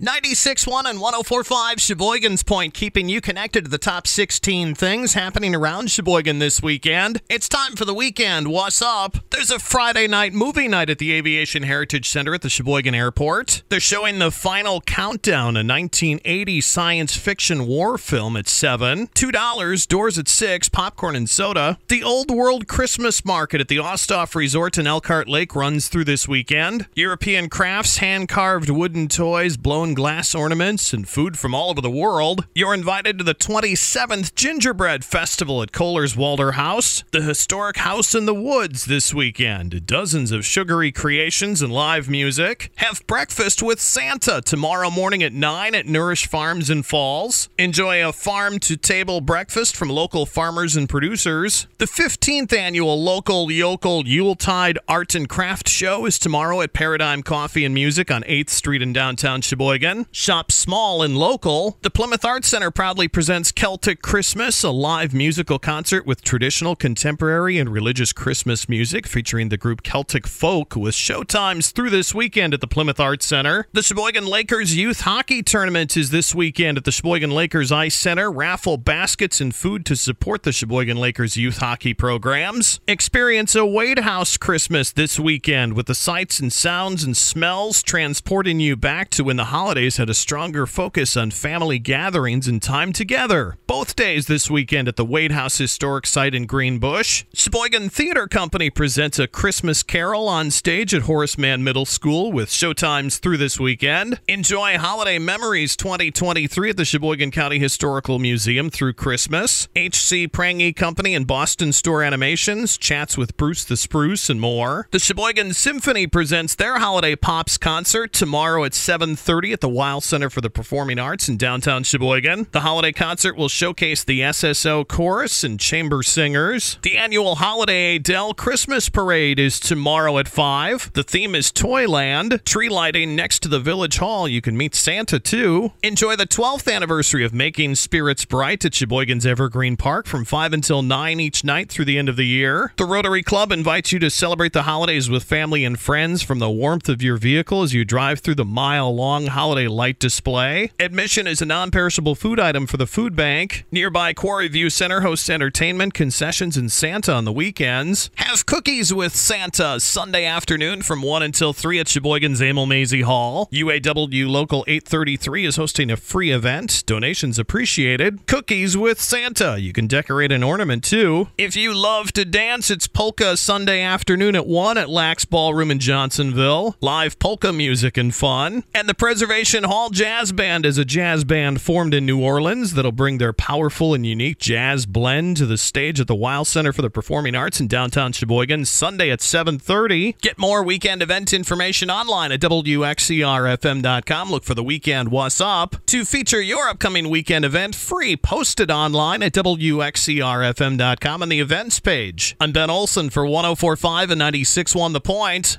96.1 and 104.5 Sheboygan's Point, keeping you connected to the top 16 things happening around Sheboygan this weekend. It's time for the weekend. What's up? There's a Friday night movie night at the Aviation Heritage Center at the Sheboygan Airport. They're showing The Final Countdown, a 1980 science fiction war film at 7. $2, doors at 6, popcorn and soda. The Old World Christmas Market at the Osthoff Resort in Elkhart Lake runs through this weekend. European crafts, hand-carved wooden toys, blown glass ornaments, and food from all over the world. You're invited to the 27th Gingerbread Festival at Kohler's Waelderhaus, the historic house in the woods this weekend. Dozens of sugary creations and live music. Have breakfast with Santa tomorrow morning at 9 at Nourish Farms in Falls. Enjoy a farm-to-table breakfast from local farmers and producers. The 15th annual Local Yokel Yuletide Art and Craft Show is tomorrow at Paradigm Coffee and Music on 8th Street in downtown Sheboygan. Shop small and local. The Plymouth Arts Center proudly presents Celtic Christmas, a live musical concert with traditional, contemporary, and religious Christmas music featuring the group Celtic Folk, with showtimes through this weekend at the Plymouth Arts Center. The Sheboygan Lakers Youth Hockey Tournament is this weekend at the Sheboygan Lakers Ice Center. Raffle baskets and food to support the Sheboygan Lakers youth hockey programs. Experience a Wade House Christmas this weekend with the sights and sounds and smells transporting you back to when the holidays had a stronger focus on family gatherings and time together. Both days this weekend at the Wade House Historic Site in Greenbush. Sheboygan Theater Company presents A Christmas Carol on stage at Horace Mann Middle School with showtimes through this weekend. Enjoy Holiday Memories 2023 at the Sheboygan County Historical Museum through Christmas. HC Prange Company and Boston Store Animations, chats with Bruce the Spruce, and more. The Sheboygan Symphony presents their Holiday Pops concert tomorrow at 7:30 at the Weill Center for the Performing Arts in downtown Sheboygan. The holiday concert will showcase the SSO Chorus and Chamber Singers. The annual Holiday Adele Christmas Parade is tomorrow at 5. The theme is Toyland. Tree lighting next to the Village Hall. You can meet Santa, too. Enjoy the 12th anniversary of Making Spirits Bright at Sheboygan's Evergreen Park from 5 until 9 each night through the end of the year. The Rotary Club invites you to celebrate the holidays with family and friends from the warmth of your vehicle as you drive through the mile-long holiday light display. Admission is a non-perishable food item for the food bank. Nearby Quarry View Center hosts entertainment, concessions, and Santa on the weekends. Have cookies with Santa Sunday afternoon from 1 until 3 at Sheboygan's Emil Mazie Hall. UAW Local 833 is hosting a free event. Donations appreciated. Cookies with Santa. You can decorate an ornament too. If you love to dance, it's polka Sunday afternoon at 1 at Lax Ballroom in Johnsonville. Live polka music and fun. And the Preservation Hall Jazz Band is a jazz band formed in New Orleans that'll bring their powerful and unique jazz blend to the stage at the Weill Center for the Performing Arts in downtown Sheboygan Sunday at 7:30. Get more weekend event information online at WXCRFM.com. Look for the weekend What's Up. To feature your upcoming weekend event, free, posted online at WXCRFM.com on the events page. I'm Ben Olson for 104.5 and 96.1 The Point.